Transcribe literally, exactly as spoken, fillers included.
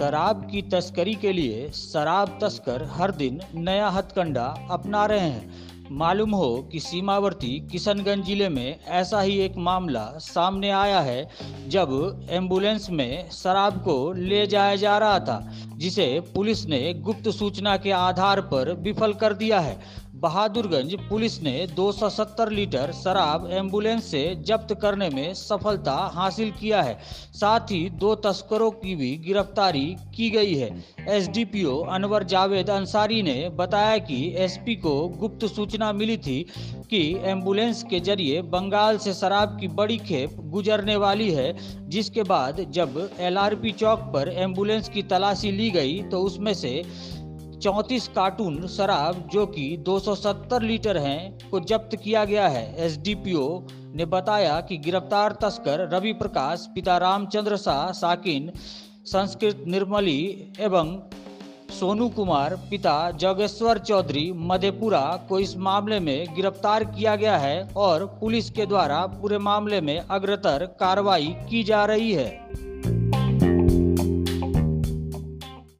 शराब की तस्करी के लिए शराब तस्कर हर दिन नया हथकंडा अपना रहे हैं। मालूम हो कि सीमावर्ती किशनगंज जिले में ऐसा ही एक मामला सामने आया है, जब एम्बुलेंस में शराब को ले जाया जा रहा था, जिसे पुलिस ने गुप्त सूचना के आधार पर विफल कर दिया है। बहादुरगंज पुलिस ने दो सौ सत्तर लीटर शराब एम्बुलेंस से जब्त करने में सफलता हासिल किया है। साथ ही दो तस्करों की भी गिरफ्तारी की गई है। एसडीपीओ अनवर जावेद अंसारी ने बताया कि एसपी को गुप्त सूचना मिली थी कि एम्बुलेंस के जरिए बंगाल से शराब की बड़ी खेप गुजरने वाली है, जिसके बाद जब एलआरपी चौक पर एम्बुलेंस की तलाशी ली गई तो उसमें से चौंतीस कार्टून शराब, जो कि दो सौ सत्तर लीटर हैं, को जब्त किया गया है। एसडीपीओ ने बताया कि गिरफ्तार तस्कर रवि प्रकाश, पिता रामचंद्र शाह, साकिन संस्कृत निर्मली एवं सोनू कुमार, पिता जगेश्वर चौधरी, मधेपुरा को इस मामले में गिरफ्तार किया गया है और पुलिस के द्वारा पूरे मामले में अग्रतर कार्रवाई की जा रही है।